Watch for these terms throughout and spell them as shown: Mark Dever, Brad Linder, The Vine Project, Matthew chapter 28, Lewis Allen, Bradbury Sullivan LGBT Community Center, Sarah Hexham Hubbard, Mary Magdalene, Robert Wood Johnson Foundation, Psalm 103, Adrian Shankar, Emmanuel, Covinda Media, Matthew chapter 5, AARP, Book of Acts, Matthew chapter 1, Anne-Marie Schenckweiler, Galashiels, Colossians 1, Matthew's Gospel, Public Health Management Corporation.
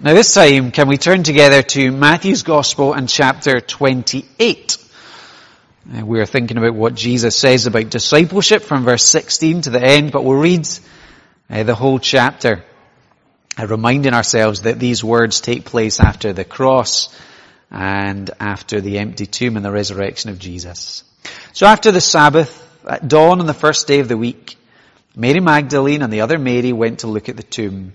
Now this time, can we turn together to Matthew's Gospel and chapter 28? We're thinking about what Jesus says about discipleship from verse 16 to the end, but we'll read the whole chapter, reminding ourselves that these words take place after the cross and after the empty tomb and the resurrection of Jesus. So after the Sabbath, at dawn on the first day of the week, Mary Magdalene and the other Mary went to look at the tomb.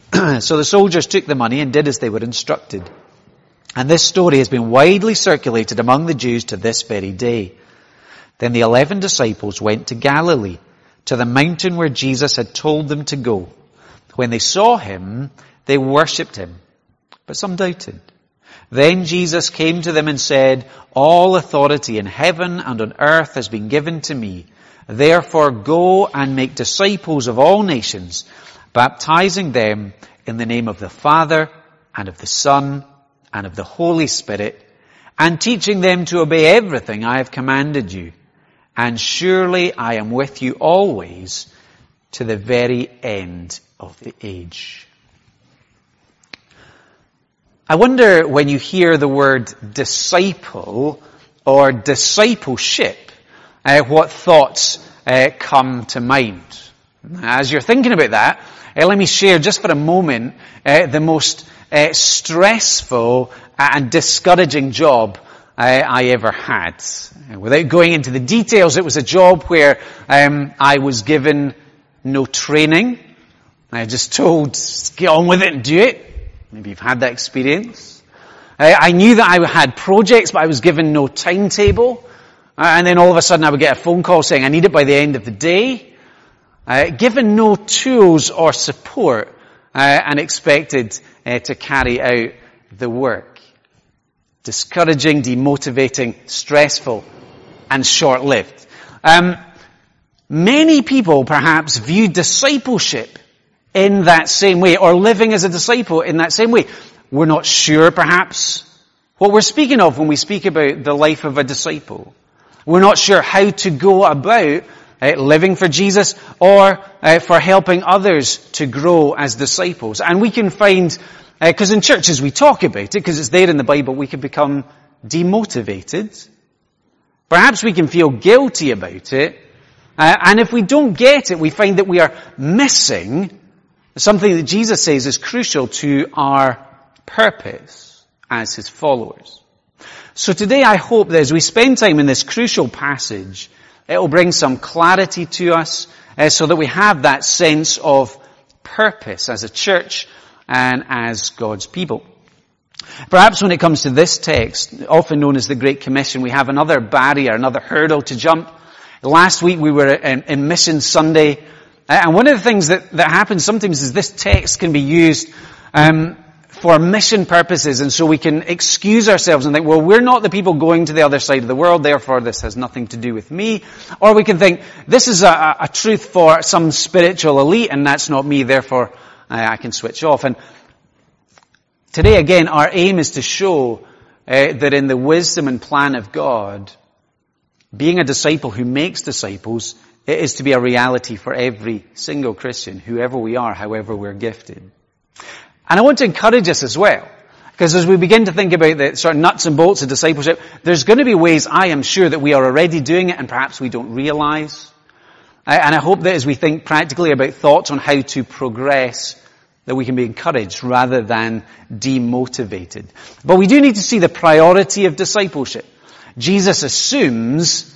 So the soldiers took the money and did as they were instructed. And this story has been widely circulated among the Jews to this very day. Then the 11 disciples went to Galilee, to the mountain where Jesus had told them to go. When they saw him, they worshipped him, but some doubted. Then Jesus came to them and said, "All authority in heaven and on earth has been given to me. Therefore go and make disciples of all nations, baptizing them in the name of the Father and of the Son and of the Holy Spirit, and teaching them to obey everything I have commanded you. And surely I am with you always to the very end of the age." I wonder when you hear the word disciple or discipleship, what thoughts come to mind. As you're thinking about that, let me share just for a moment the most stressful and discouraging job I ever had. Without going into the details, it was a job where I was given no training. I just told, get on with it and do it. Maybe you've had that experience. I knew that I had projects, but I was given no timetable. And then all of a sudden I would get a phone call saying, "I need it by the end of the day." Given no tools or support and expected to carry out the work. Discouraging, demotivating, stressful, and short-lived. Many people perhaps view discipleship in that same way, or living as a disciple in that same way. We're not sure perhaps what we're speaking of when we speak about the life of a disciple. We're not sure how to go about living for Jesus or for helping others to grow as disciples. And we can find, because in churches we talk about it, because it's there in the Bible, we can become demotivated. Perhaps we can feel guilty about it. And if we don't get it, we find that we are missing something that Jesus says is crucial to our purpose as his followers. So today I hope that as we spend time in this crucial passage, it will bring some clarity to us so that we have that sense of purpose as a church and as God's people. Perhaps when it comes to this text, often known as the Great Commission, we have another barrier, another hurdle to jump. Last week we were in Mission Sunday, and one of the things that happens sometimes is this text can be used for mission purposes, and so we can excuse ourselves and think, well, we're not the people going to the other side of the world, therefore this has nothing to do with me. Or we can think, this is a truth for some spiritual elite, and that's not me, therefore I can switch off. And today, again, our aim is to show that in the wisdom and plan of God, being a disciple who makes disciples, it is to be a reality for every single Christian, whoever we are, however we're gifted. And I want to encourage us as well, because as we begin to think about the sort of nuts and bolts of discipleship, there's going to be ways, I am sure, that we are already doing it and perhaps we don't realize. And I hope that as we think practically about thoughts on how to progress, that we can be encouraged rather than demotivated. But we do need to see the priority of discipleship. Jesus assumes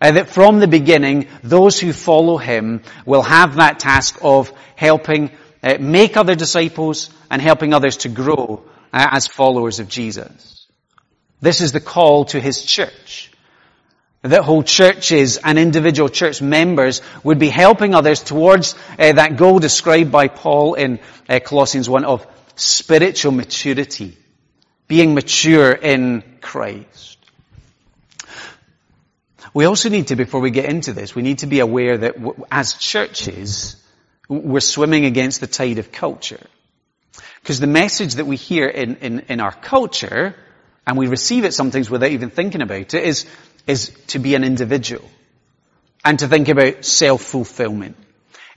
that from the beginning, those who follow him will have that task of helping make other disciples and helping others to grow as followers of Jesus. This is the call to his church. That whole churches and individual church members would be helping others towards that goal described by Paul in Colossians 1 of spiritual maturity, being mature in Christ. We also need to, before we get into this, we need to be aware that as churches, we're swimming against the tide of culture. Because the message that we hear in our culture, and we receive it sometimes without even thinking about it, is to be an individual and to think about self-fulfillment,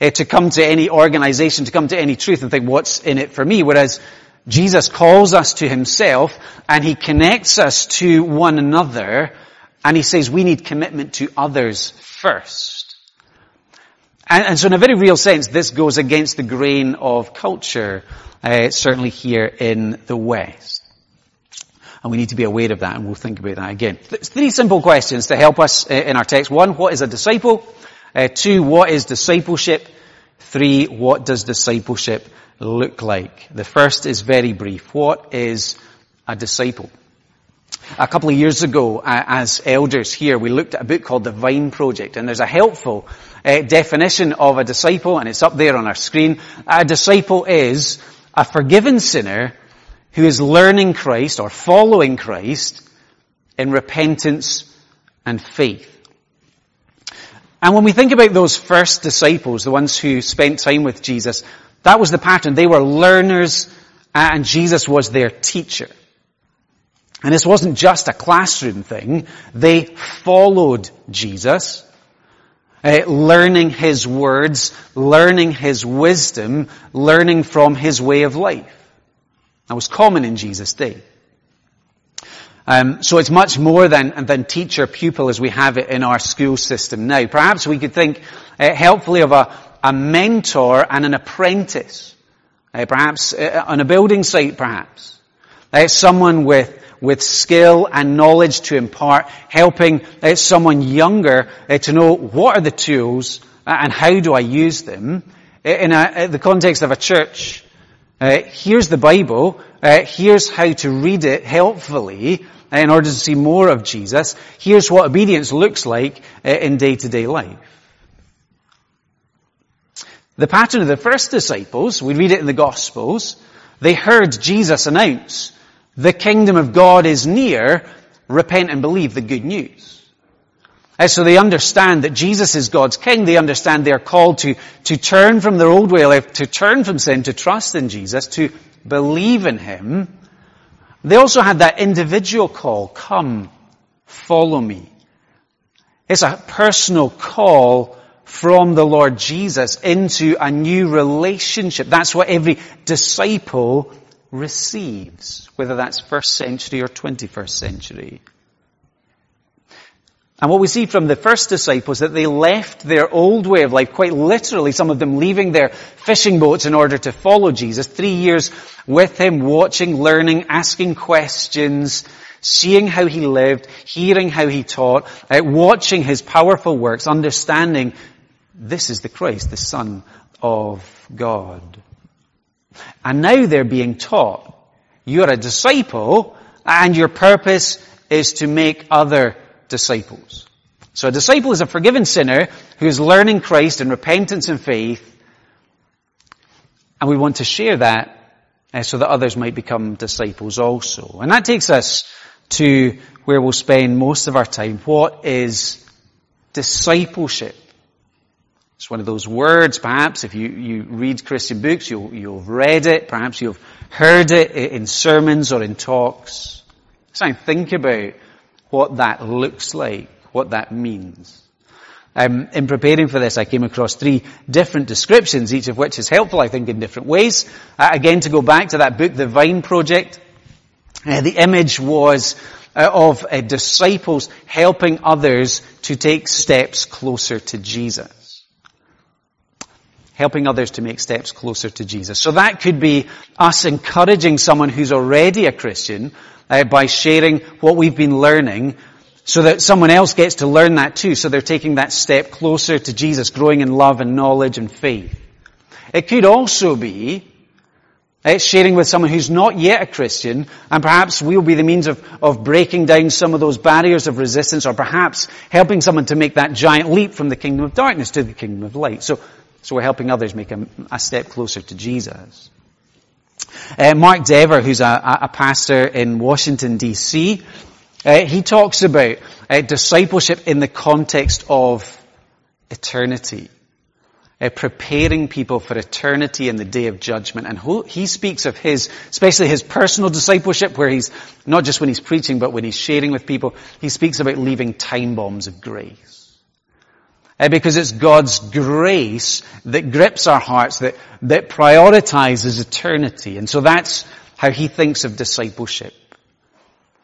to come to any organization, to come to any truth and think, what's in it for me? Whereas Jesus calls us to himself and he connects us to one another and he says we need commitment to others first. And so in a very real sense, this goes against the grain of culture, certainly here in the West. And we need to be aware of that, and we'll think about that again. Three simple questions to help us in our text. One, what is a disciple? Two, what is discipleship? Three, what does discipleship look like? The first is very brief. What is a disciple? A couple of years ago, as elders here, we looked at a book called The Vine Project, and there's a helpful definition of a disciple, and it's up there on our screen. A disciple is a forgiven sinner who is learning Christ or following Christ in repentance and faith. And when we think about those first disciples, the ones who spent time with Jesus, that was the pattern. They were learners and Jesus was their teacher. And this wasn't just a classroom thing. They followed Jesus, learning his words, learning his wisdom, learning from his way of life. That was common in Jesus' day. So it's much more than teacher-pupil as we have it in our school system now. Perhaps we could think helpfully of a mentor and an apprentice. Perhaps on a building site, perhaps. Someone with skill and knowledge to impart, helping someone younger to know what are the tools and how do I use them in the context of a church. Here's the Bible, here's how to read it helpfully in order to see more of Jesus. Here's what obedience looks like in day-to-day life. The pattern of the first disciples, we read it in the Gospels, they heard Jesus announce, the kingdom of God is near, repent and believe the good news. So they understand that Jesus is God's king. They understand they are called to turn from their old way of life, to turn from sin, to trust in Jesus, to believe in him. They also had that individual call, come, follow me. It's a personal call from the Lord Jesus into a new relationship. That's what every disciple receives, whether that's first century or 21st century. And what we see from the first disciples, that they left their old way of life, quite literally, some of them leaving their fishing boats in order to follow Jesus. 3 years with him, watching, learning, asking questions, seeing how he lived, hearing how he taught, watching his powerful works, understanding this is the Christ, the Son of God. And now they're being taught, you're a disciple and your purpose is to make other disciples. So a disciple is a forgiven sinner who is learning Christ in repentance and faith, and we want to share that so that others might become disciples also. And that takes us to where we'll spend most of our time. What is discipleship? It's one of those words, perhaps, if you read Christian books, you'll have read it, perhaps you've heard it in sermons or in talks. Let's now think about what that looks like, what that means. In preparing for this, I came across three different descriptions, each of which is helpful, I think, in different ways. Again, to go back to that book, The Vine Project, the image was of disciples helping others to take steps closer to Jesus. Helping others to make steps closer to Jesus. So that could be us encouraging someone who's already a Christian by sharing what we've been learning so that someone else gets to learn that too. So they're taking that step closer to Jesus, growing in love and knowledge and faith. It could also be sharing with someone who's not yet a Christian, and perhaps we'll be the means of breaking down some of those barriers of resistance, or perhaps helping someone to make that giant leap from the kingdom of darkness to the kingdom of light. So we're helping others make a step closer to Jesus. Mark Dever, who's a pastor in Washington, D.C., he talks about discipleship in the context of eternity, preparing people for eternity and the day of judgment. And he speaks of especially his personal discipleship, where he's, not just when he's preaching, but when he's sharing with people, he speaks about leaving time bombs of grace. Because it's God's grace that grips our hearts, that prioritizes eternity. And so that's how he thinks of discipleship.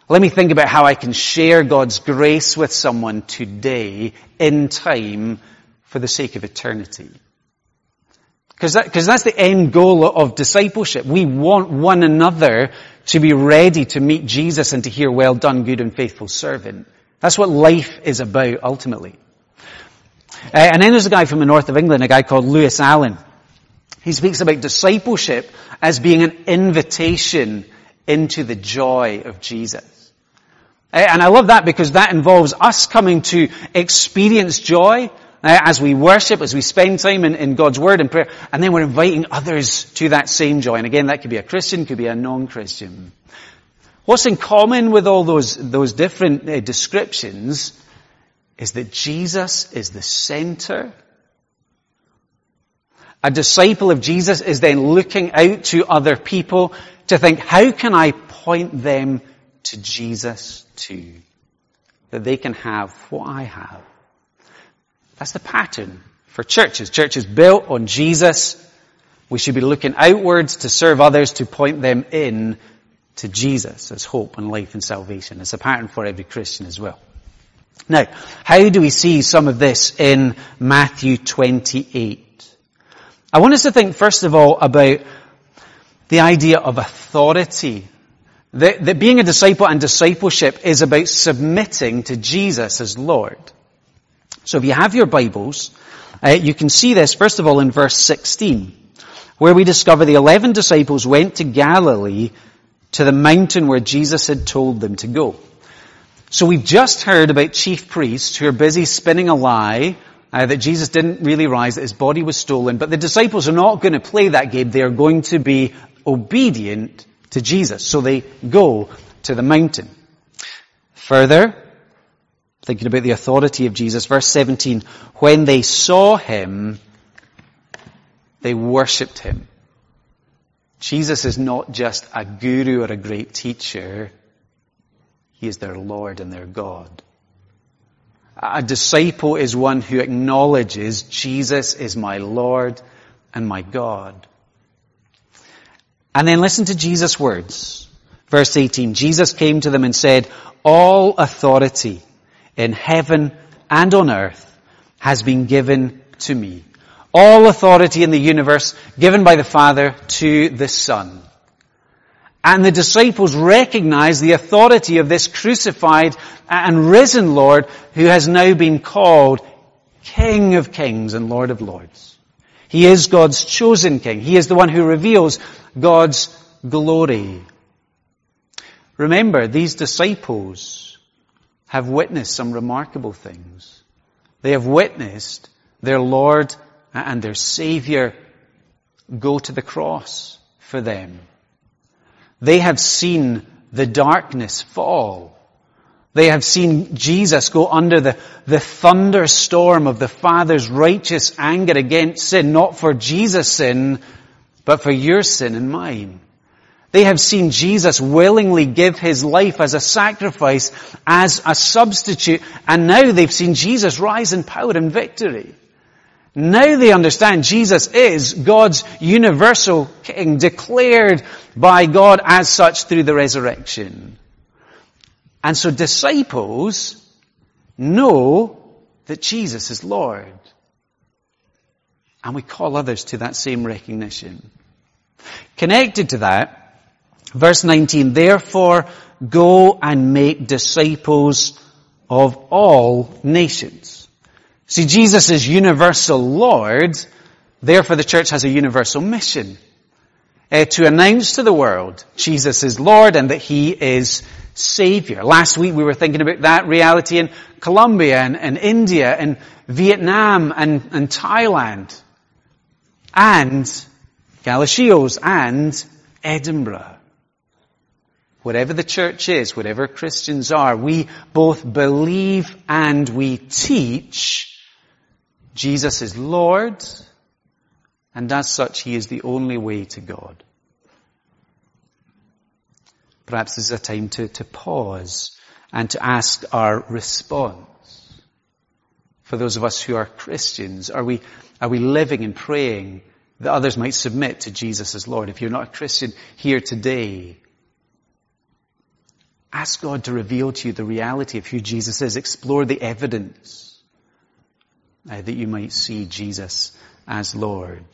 Let me think about how I can share God's grace with someone today in time for the sake of eternity. Because that's the end goal of discipleship. We want one another to be ready to meet Jesus and to hear, "Well done, good and faithful servant." That's what life is about, ultimately. And then there's a guy from the north of England, a guy called Lewis Allen. He speaks about discipleship as being an invitation into the joy of Jesus. And I love that, because that involves us coming to experience joy as we worship, as we spend time in God's Word and prayer, and then we're inviting others to that same joy. And again, that could be a Christian, could be a non-Christian. What's in common with all those different descriptions is that Jesus is the center. A disciple of Jesus is then looking out to other people to think, how can I point them to Jesus too? That they can have what I have. That's the pattern for churches. Churches built on Jesus. We should be looking outwards to serve others, to point them in to Jesus as hope and life and salvation. It's a pattern for every Christian as well. Now, how do we see some of this in Matthew 28? I want us to think, first of all, about the idea of authority. That being a disciple and discipleship is about submitting to Jesus as Lord. So if you have your Bibles, you can see this, first of all, in verse 16, where we discover the 11 disciples went to Galilee, to the mountain where Jesus had told them to go. So we've just heard about chief priests who are busy spinning a lie that Jesus didn't really rise, that his body was stolen. But the disciples are not going to play that game. They are going to be obedient to Jesus. So they go to the mountain. Further, thinking about the authority of Jesus, verse 17, when they saw him, they worshipped him. Jesus is not just a guru or a great teacher. He is their Lord and their God. A disciple is one who acknowledges Jesus is my Lord and my God. And then listen to Jesus' words. Verse 18, Jesus came to them and said, "All authority in heaven and on earth has been given to me." All authority in the universe given by the Father to the Son. And the disciples recognize the authority of this crucified and risen Lord, who has now been called King of Kings and Lord of Lords. He is God's chosen King. He is the one who reveals God's glory. Remember, these disciples have witnessed some remarkable things. They have witnessed their Lord and their Savior go to the cross for them. They have seen the darkness fall. They have seen Jesus go under the thunderstorm of the Father's righteous anger against sin, not for Jesus' sin, but for your sin and mine. They have seen Jesus willingly give his life as a sacrifice, as a substitute, and now they've seen Jesus rise in power and victory. Now they understand Jesus is God's universal king, declared by God as such through the resurrection. And so disciples know that Jesus is Lord. And we call others to that same recognition. Connected to that, verse 19, therefore go and make disciples of all nations. See, Jesus is universal Lord, therefore the church has a universal mission. To announce to the world Jesus is Lord and that he is Savior. Last week we were thinking about that reality in Colombia and India and Vietnam and Thailand and Galashiels and Edinburgh. Whatever the church is, whatever Christians are, we both believe and we teach Jesus is Lord, and as such, he is the only way to God. Perhaps this is a time to pause and to ask our response. For those of us who are Christians, are we living and praying that others might submit to Jesus as Lord? If you're not a Christian here today, ask God to reveal to you the reality of who Jesus is. Explore the evidence that you might see Jesus as Lord.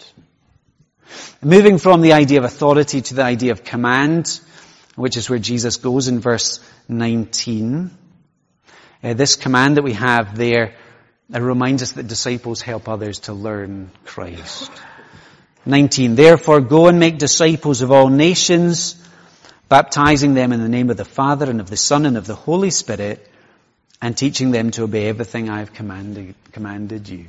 Moving from the idea of authority to the idea of command, which is where Jesus goes in verse 19. This command that we have there reminds us that disciples help others to learn Christ. 19, therefore go and make disciples of all nations, baptizing them in the name of the Father and of the Son and of the Holy Spirit, and teaching them to obey everything I have commanded you.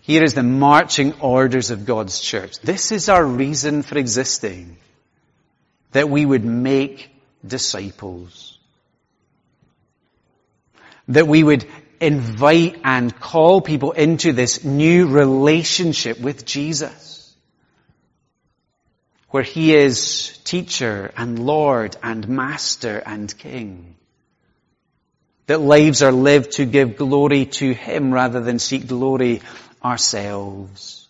Here is the marching orders of God's church. This is our reason for existing, that we would make disciples, that we would invite and call people into this new relationship with Jesus, where he is teacher and Lord and master and king. That lives are lived to give glory to him rather than seek glory ourselves.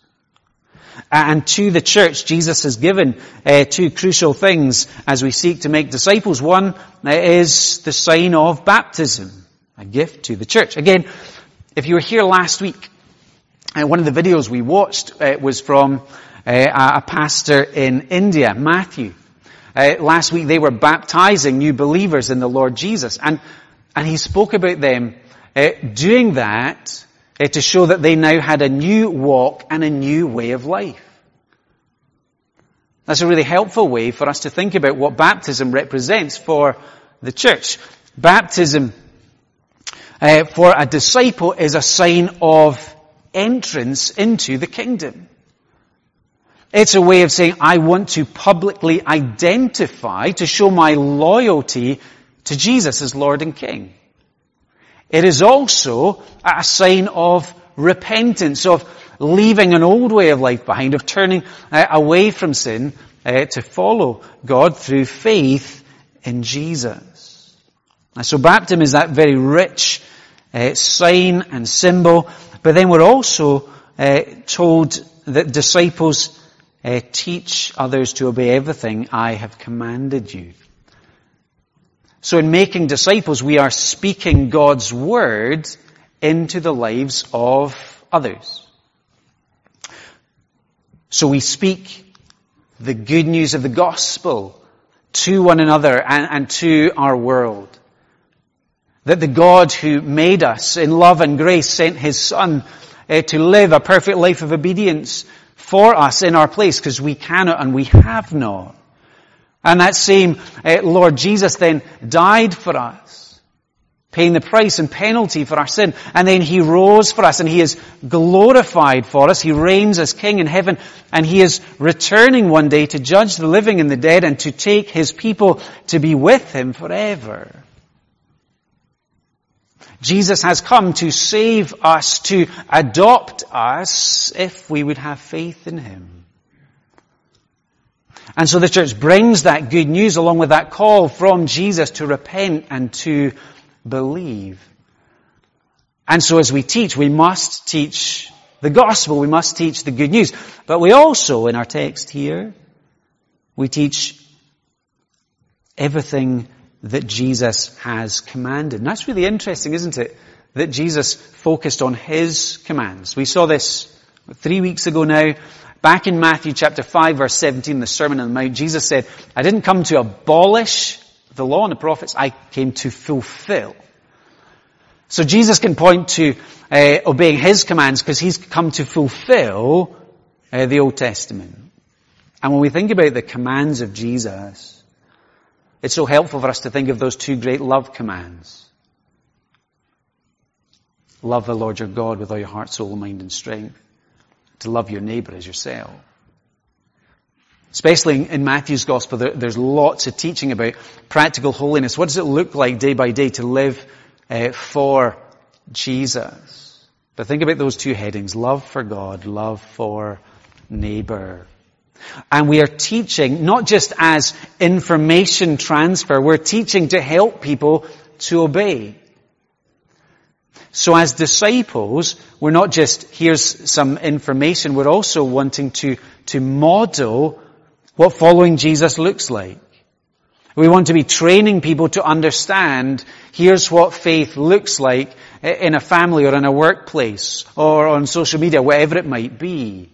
And to the church, Jesus has given two crucial things as we seek to make disciples. One is the sign of baptism, a gift to the church. Again, if you were here last week, one of the videos we watched was from a pastor in India, Matthew. Last week they were baptizing new believers in the Lord Jesus. And he spoke about them doing that to show that they now had a new walk and a new way of life. That's a really helpful way for us to think about what baptism represents for the church. Baptism for a disciple is a sign of entrance into the kingdom. It's a way of saying, I want to publicly identify, to show my loyalty to Jesus as Lord and King. It is also a sign of repentance, of leaving an old way of life behind, of turning away from sin to follow God through faith in Jesus. And so baptism is that very rich sign and symbol, but then we're also told that disciples teach others to obey everything I have commanded you. So in making disciples, we are speaking God's word into the lives of others. So we speak the good news of the gospel to one another and to our world. That the God who made us in love and grace sent his Son to live a perfect life of obedience for us in our place, because we cannot and we have not. And that same Lord Jesus then died for us, paying the price and penalty for our sin. And then he rose for us and he is glorified for us. He reigns as king in heaven and he is returning one day to judge the living and the dead and to take his people to be with him forever. Jesus has come to save us, to adopt us, if we would have faith in him. And so the church brings that good news along with that call from Jesus to repent and to believe. And so as we teach, we must teach the gospel, we must teach the good news. But we also, in our text here, we teach everything that Jesus has commanded. And that's really interesting, isn't it? That Jesus focused on his commands. We saw this 3 weeks ago now. Back in Matthew chapter 5, verse 17, the Sermon on the Mount, Jesus said, I didn't come to abolish the law and the prophets, I came to fulfill. So Jesus can point to obeying his commands because he's come to fulfill the Old Testament. And when we think about the commands of Jesus, it's so helpful for us to think of those two great love commands. Love the Lord your God with all your heart, soul, mind and strength. To love your neighbour as yourself. Especially in Matthew's Gospel, there's lots of teaching about practical holiness. What does it look like day by day to live for Jesus? But think about those two headings, love for God, love for neighbour. And we are teaching, not just as information transfer, we're teaching to help people to obey. So as disciples, we're not just, here's some information, we're also wanting to model what following Jesus looks like. We want to be training people to understand, here's what faith looks like in a family or in a workplace or on social media, whatever it might be.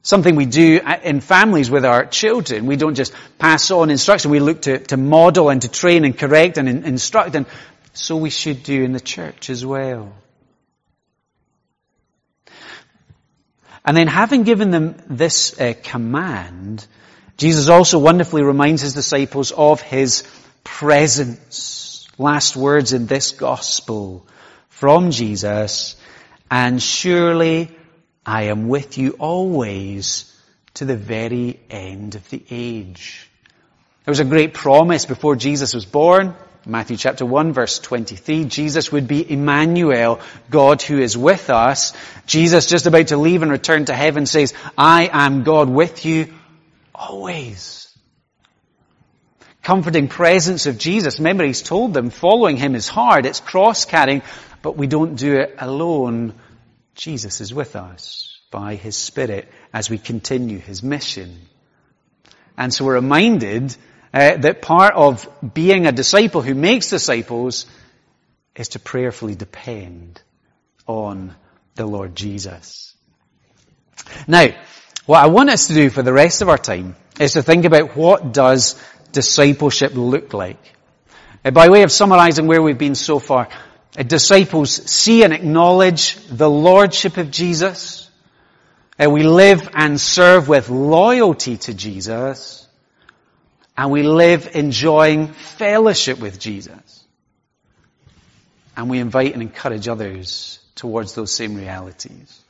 Something we do in families with our children. We don't just pass on instruction, we look to model and to train and correct and instruct, and so we should do in the church as well. And then having given them this command, Jesus also wonderfully reminds his disciples of his presence. Last words in this gospel from Jesus. And surely I am with you always to the very end of the age. There was a great promise before Jesus was born. Matthew chapter 1, verse 23, Jesus would be Emmanuel, God who is with us. Jesus, just about to leave and return to heaven, says, I am God with you always. Comforting presence of Jesus. Remember, he's told them following him is hard, it's cross-carrying, but we don't do it alone. Jesus is with us by his Spirit as we continue his mission. And so we're reminded that part of being a disciple who makes disciples is to prayerfully depend on the Lord Jesus. Now, what I want us to do for the rest of our time is to think about what does discipleship look like. By way of summarizing where we've been so far, disciples see and acknowledge the Lordship of Jesus. We live and serve with loyalty to Jesus. And we live enjoying fellowship with Jesus. And we invite and encourage others towards those same realities.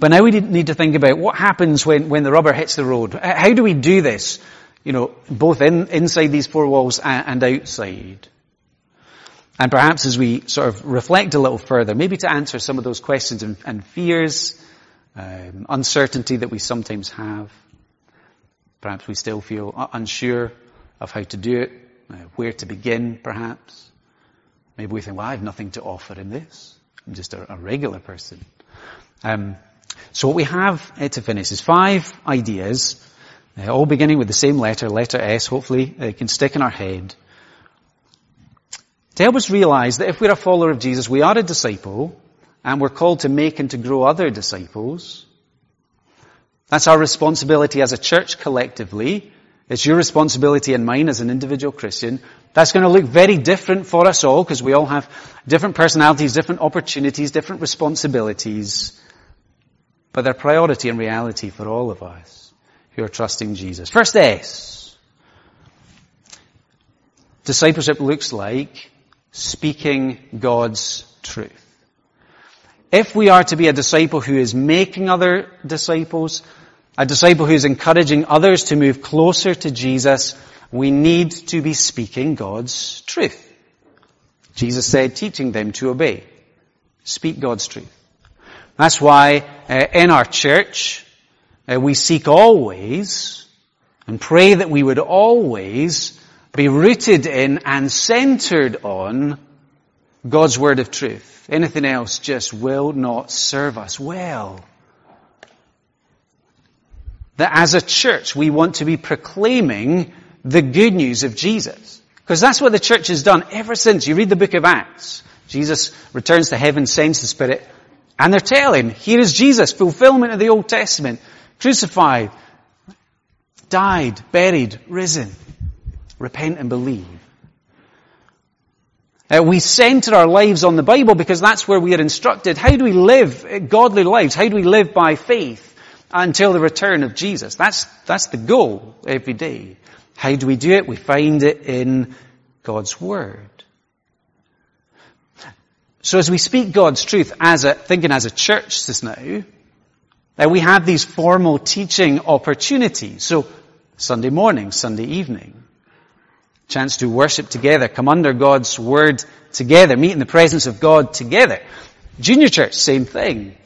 But now we need to think about what happens when the rubber hits the road. How do we do this? You know, both inside these four walls and outside. And perhaps as we sort of reflect a little further, maybe to answer some of those questions and fears, uncertainty that we sometimes have. Perhaps we still feel unsure of how to do it, where to begin, perhaps. Maybe we think, well, I have nothing to offer in this. I'm just a regular person. So what we have to finish is 5 ideas, all beginning with the same letter, letter S, hopefully it can stick in our head, to help us realize that if we're a follower of Jesus, we are a disciple, and we're called to make and to grow other disciples. That's our responsibility as a church collectively. It's your responsibility and mine as an individual Christian. That's going to look very different for us all because we all have different personalities, different opportunities, different responsibilities. But they're priority and reality for all of us who are trusting Jesus. First S. Discipleship looks like speaking God's truth. If we are to be a disciple who is making other disciples, a disciple who is encouraging others to move closer to Jesus, we need to be speaking God's truth. Jesus said, teaching them to obey. Speak God's truth. That's why in our church, we seek always and pray that we would always be rooted in and centered on God's word of truth. Anything else just will not serve us well. That as a church, we want to be proclaiming the good news of Jesus. Because that's what the church has done ever since. You read the book of Acts. Jesus returns to heaven, sends the Spirit, and they're telling, here is Jesus, fulfillment of the Old Testament, crucified, died, buried, risen. Repent and believe. We center our lives on the Bible because that's where we are instructed. How do we live godly lives? How do we live by faith until the return of Jesus? That's the goal every day. How do we do it? We find it in God's Word. So as we speak God's truth, thinking as a church just now, we have these formal teaching opportunities. So Sunday morning, Sunday evening, chance to worship together, come under God's Word together, meet in the presence of God together. Junior church, same thing.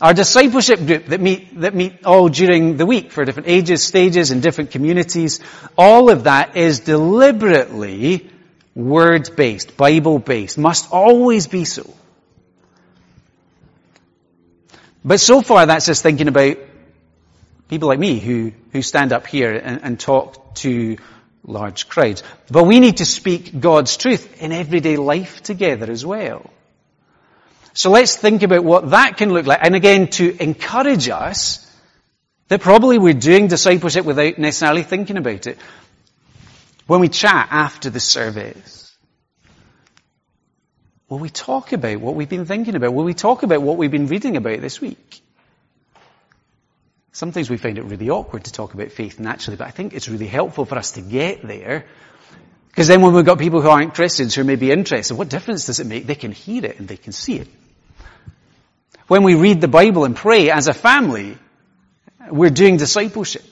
Our discipleship group that meet all during the week for different ages, stages, and different communities, all of that is deliberately word-based, Bible-based, must always be so. But so far that's just thinking about people like me who stand up here and talk to large crowds. But we need to speak God's truth in everyday life together as well. So let's think about what that can look like. And again, to encourage us that probably we're doing discipleship without necessarily thinking about it. When we chat after the service, will we talk about what we've been thinking about? Will we talk about what we've been reading about this week? Sometimes we find it really awkward to talk about faith naturally, but I think it's really helpful for us to get there. Because then when we've got people who aren't Christians who may be interested, what difference does it make? They can hear it and they can see it. When we read the Bible and pray as a family, we're doing discipleship.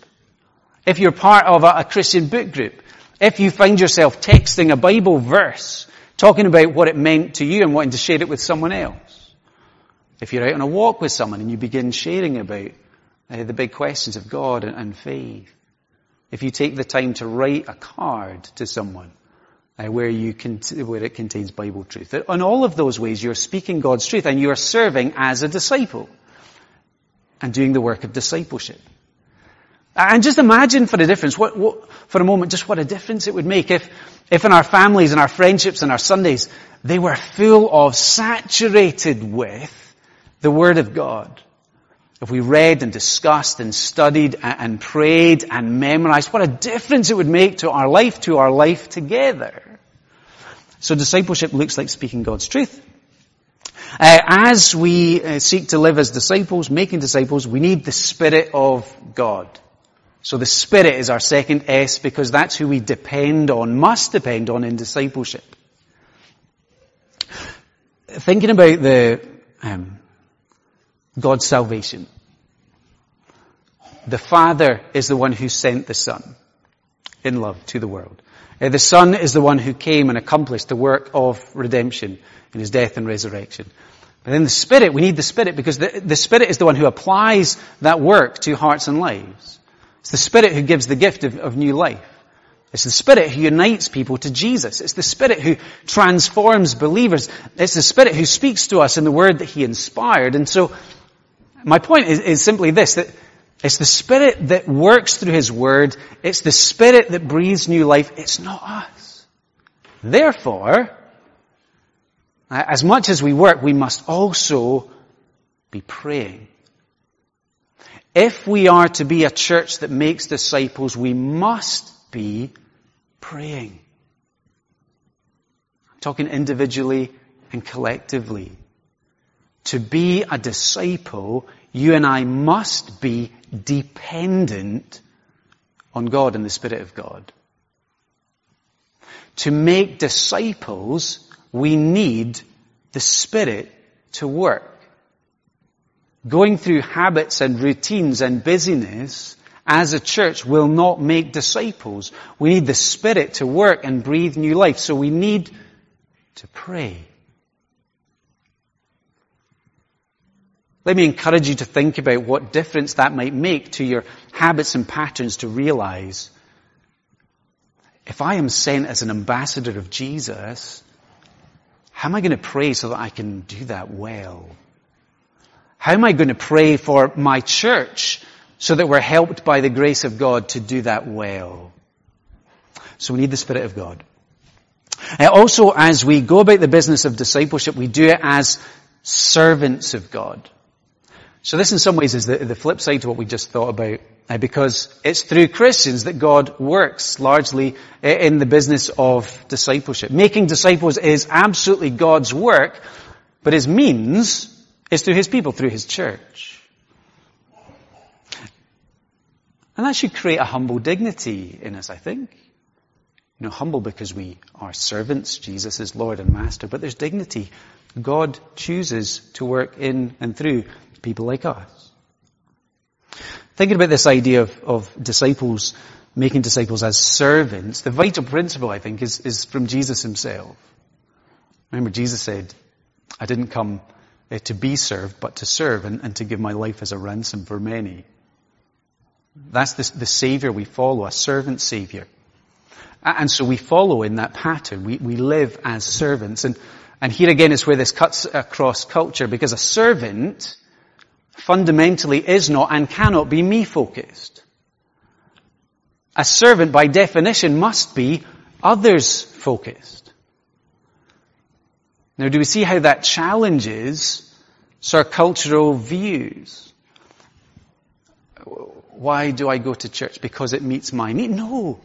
If you're part of a Christian book group, if you find yourself texting a Bible verse, talking about what it meant to you and wanting to share it with someone else, if you're out on a walk with someone and you begin sharing about the big questions of God and faith, if you take the time to write a card to someone where it contains Bible truth, in all of those ways you're speaking God's truth and you're serving as a disciple and doing the work of discipleship. And just imagine for a difference, for a moment, just what a difference it would make if in our families and our friendships and our Sundays, they were saturated with the Word of God. If we read and discussed and studied and prayed and memorized, what a difference it would make to our life together. So discipleship looks like speaking God's truth. As we seek to live as disciples, making disciples, we need the Spirit of God. So the Spirit is our second S because that's who we must depend on in discipleship. Thinking about God's salvation. The Father is the one who sent the Son in love to the world. The Son is the one who came and accomplished the work of redemption in his death and resurrection. But then the Spirit, we need the Spirit because the Spirit is the one who applies that work to hearts and lives. It's the Spirit who gives the gift of new life. It's the Spirit who unites people to Jesus. It's the Spirit who transforms believers. It's the Spirit who speaks to us in the word that he inspired. And so my point is simply this, that it's the Spirit that works through his word. It's the Spirit that breathes new life. It's not us. Therefore, as much as we work, we must also be praying. If we are to be a church that makes disciples, we must be praying. I'm talking individually and collectively. To be a disciple, you and I must be dependent on God and the Spirit of God. To make disciples, we need the Spirit to work. Going through habits and routines and busyness as a church will not make disciples. We need the Spirit to work and breathe new life. So we need to pray. Let me encourage you to think about what difference that might make to your habits and patterns to realize, if I am sent as an ambassador of Jesus, how am I going to pray so that I can do that well? How am I going to pray for my church so that we're helped by the grace of God to do that well? So we need the Spirit of God. Also, as we go about the business of discipleship, we do it as servants of God. So this in some ways is the flip side to what we just thought about, because it's through Christians that God works largely in the business of discipleship. Making disciples is absolutely God's work, but his means is through his people, through his church. And that should create a humble dignity in us, I think. You know, humble because we are servants. Jesus is Lord and Master, but there's dignity. God chooses to work in and through people like us. Thinking about this idea of disciples, making disciples as servants, the vital principle, I think, is from Jesus himself. Remember, Jesus said, I didn't come to be served, but to serve and to give my life as a ransom for many. That's the Savior we follow, a servant Savior. And so we follow in that pattern. We live as servants. And here again is where this cuts across culture, because a servant fundamentally is not and cannot be me-focused. A servant, by definition, must be others-focused. Now, do we see how that challenges our cultural views? Why do I go to church? Because it meets my need? No.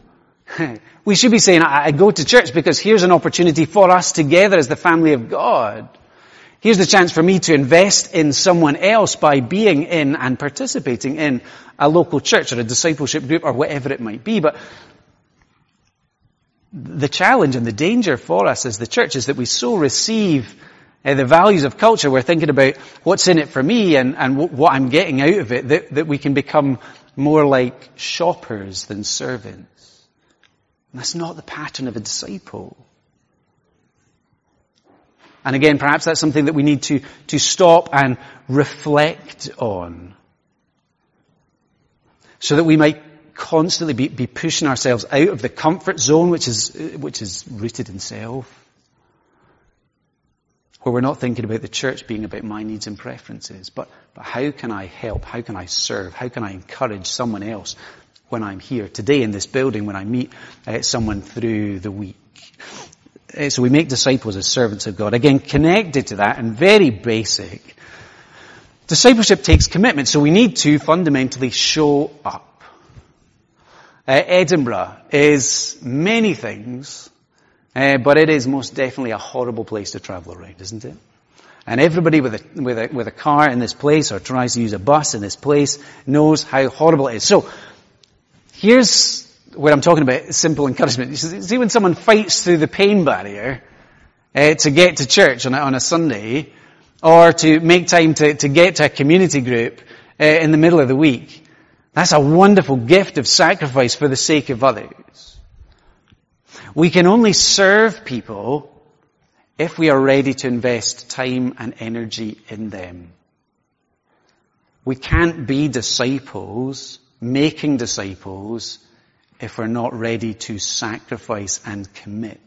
We should be saying, I go to church because here's an opportunity for us together as the family of God. Here's the chance for me to invest in someone else by being in and participating in a local church or a discipleship group or whatever it might be. But the challenge and the danger for us as the church is that we so receive the values of culture, we're thinking about what's in it for me and what I'm getting out of it, that we can become more like shoppers than servants. That's not the pattern of a disciple. And again, perhaps that's something that we need to stop and reflect on, so that we might constantly be pushing ourselves out of the comfort zone, which is rooted in self, where we're not thinking about the church being about my needs and preferences, but how can I help? How can I serve? How can I encourage someone else when I'm here today in this building, when I meet someone through the week? So we make disciples as servants of God. Again, connected to that and very basic, discipleship takes commitment, so we need to fundamentally show up. Edinburgh is many things, but it is most definitely a horrible place to travel around, isn't it? And everybody with a car in this place or tries to use a bus in this place knows how horrible it is. So, here's what I'm talking about, simple encouragement. You see, when someone fights through the pain barrier to get to church on a Sunday, or to make time to get to a community group in the middle of the week, that's a wonderful gift of sacrifice for the sake of others. We can only serve people if we are ready to invest time and energy in them. We can't be disciples, making disciples, if we're not ready to sacrifice and commit,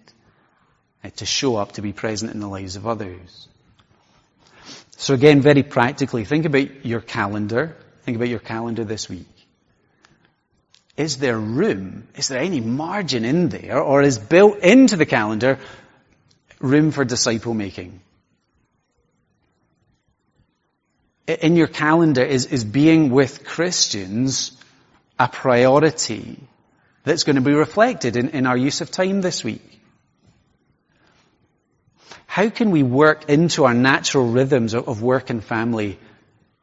to show up, to be present in the lives of others. So again, very practically, think about your calendar. Think about your calendar this week. Is there room? Is there any margin in there, or is built into the calendar room for disciple making? In your calendar, is being with Christians a priority that's going to be reflected in our use of time this week? How can we work into our natural rhythms of work and family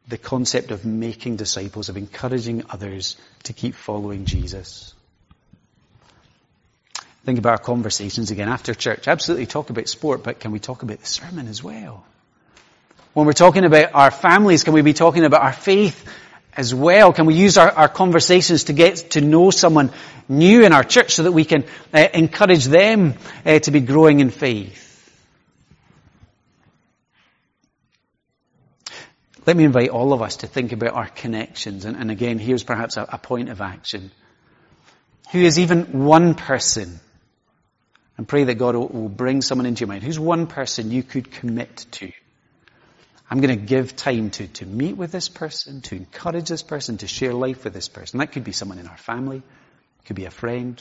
the concept of making disciples, of encouraging others to keep following Jesus? Think about our conversations again after church. Absolutely talk about sport, but can we talk about the sermon as well? When we're talking about our families, can we be talking about our faith as well? Can we use our conversations to get to know someone new in our church so that we can encourage them to be growing in faith? Let me invite all of us to think about our connections. And again, here's perhaps a point of action. Who is even one person? And pray that God will bring someone into your mind. Who's one person you could commit to? I'm going to give time to meet with this person, to encourage this person, to share life with this person. That could be someone in our family, could be a friend,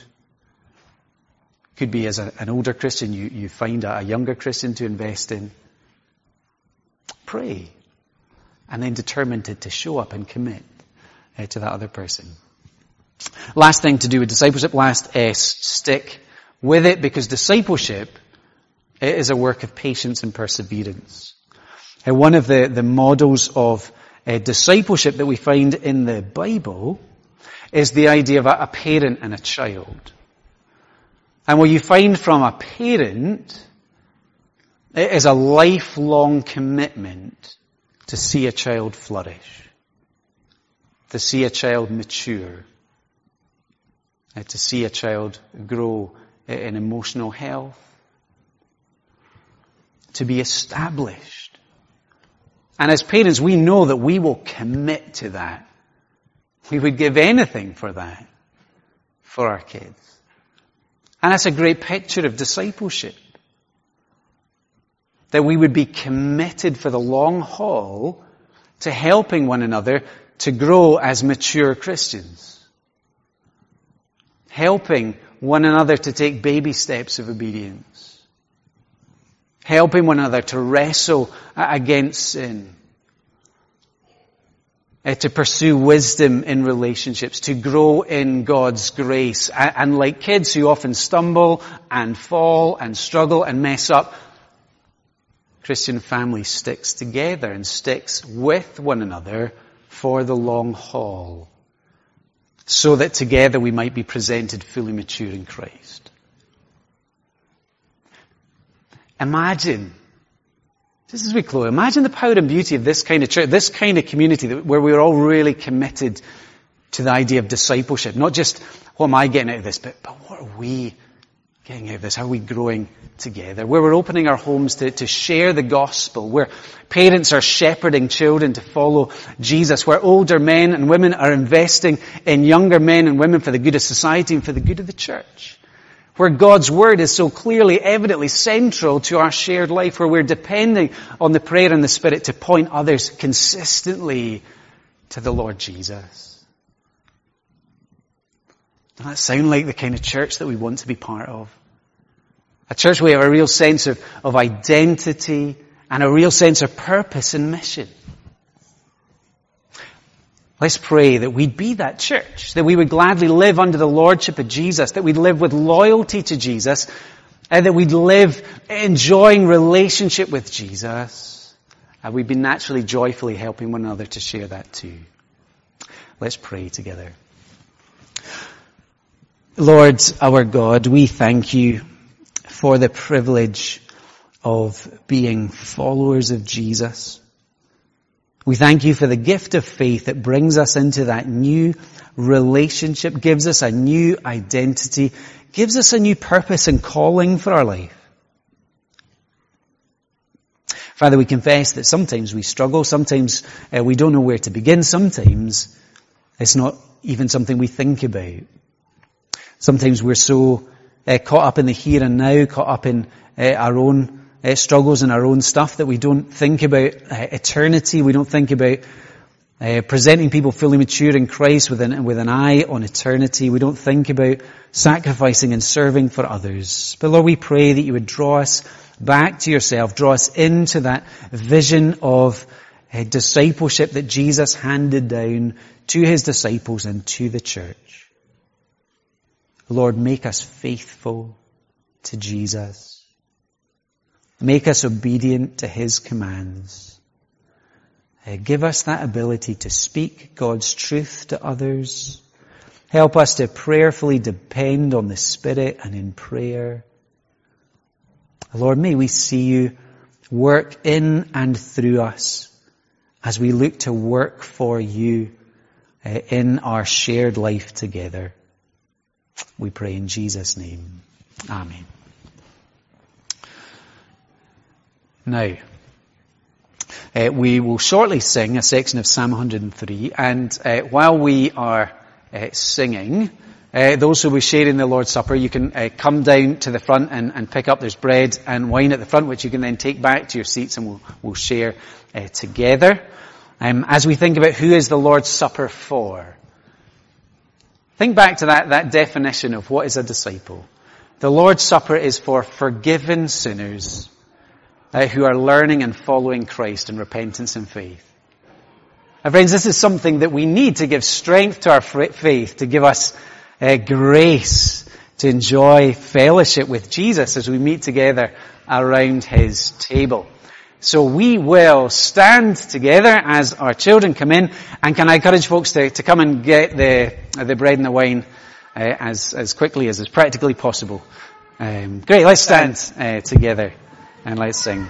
could be as an older Christian you find a younger Christian to invest in. Pray. And then determine to show up and commit to that other person. Last thing to do with discipleship, last S, stick with it, because discipleship, it is a work of patience and perseverance. One of the models of discipleship that we find in the Bible is the idea of a parent and a child. And what you find from a parent, it is a lifelong commitment to see a child flourish, to see a child mature, to see a child grow in emotional health, to be established. And as parents, we know that we will commit to that. We would give anything for that, for our kids. And that's a great picture of discipleship. That we would be committed for the long haul to helping one another to grow as mature Christians. Helping one another to take baby steps of obedience. Helping one another to wrestle against sin. To pursue wisdom in relationships. To grow in God's grace. And like kids who often stumble and fall and struggle and mess up, Christian family sticks together and sticks with one another for the long haul, so that together we might be presented fully mature in Christ. Imagine, just as we close, imagine the power and beauty of this kind of church, this kind of community where we're all really committed to the idea of discipleship. Not just, what am I getting out of this, but what are we getting out of this? How are we growing together? Where we're opening our homes to share the gospel. Where parents are shepherding children to follow Jesus. Where older men and women are investing in younger men and women for the good of society and for the good of the church. Where God's word is so clearly, evidently central to our shared life. Where we're depending on the prayer and the Spirit to point others consistently to the Lord Jesus. Does that sound like the kind of church that we want to be part of? A church where we have a real sense of identity and a real sense of purpose and mission. Let's pray that we'd be that church, that we would gladly live under the lordship of Jesus, that we'd live with loyalty to Jesus, and that we'd live enjoying relationship with Jesus, and we'd be naturally, joyfully helping one another to share that too. Let's pray together. Lord, our God, we thank you for the privilege of being followers of Jesus. We thank you for the gift of faith that brings us into that new relationship, gives us a new identity, gives us a new purpose and calling for our life. Father, we confess that sometimes we struggle, sometimes we don't know where to begin, sometimes it's not even something we think about. Sometimes we're so caught up in the here and now, caught up in our own struggles and our own stuff that we don't think about eternity. We don't think about presenting people fully mature in Christ with an eye on eternity. We don't think about sacrificing and serving for others. But Lord, we pray that you would draw us back to yourself, draw us into that vision of discipleship that Jesus handed down to his disciples and to the church. Lord, make us faithful to Jesus. Make us obedient to his commands. Give us that ability to speak God's truth to others. Help us to prayerfully depend on the Spirit and in prayer. Lord, may we see you work in and through us as we look to work for you in our shared life together. We pray in Jesus' name. Amen. Now, We will shortly sing a section of Psalm 103, and while we are singing, those who will share in the Lord's Supper, you can come down to the front and pick up. There's bread and wine at the front, which you can then take back to your seats, and we'll share together. As we think about who is the Lord's Supper for, think back to that definition of what is a disciple. The Lord's Supper is for forgiven sinners who are learning and following Christ in repentance and faith. And friends, this is something that we need to give strength to our faith, to give us grace to enjoy fellowship with Jesus as we meet together around his table. So we will stand together as our children come in. And can I encourage folks to come and get the bread and the wine as quickly as is practically possible. Great, let's stand together and let's sing.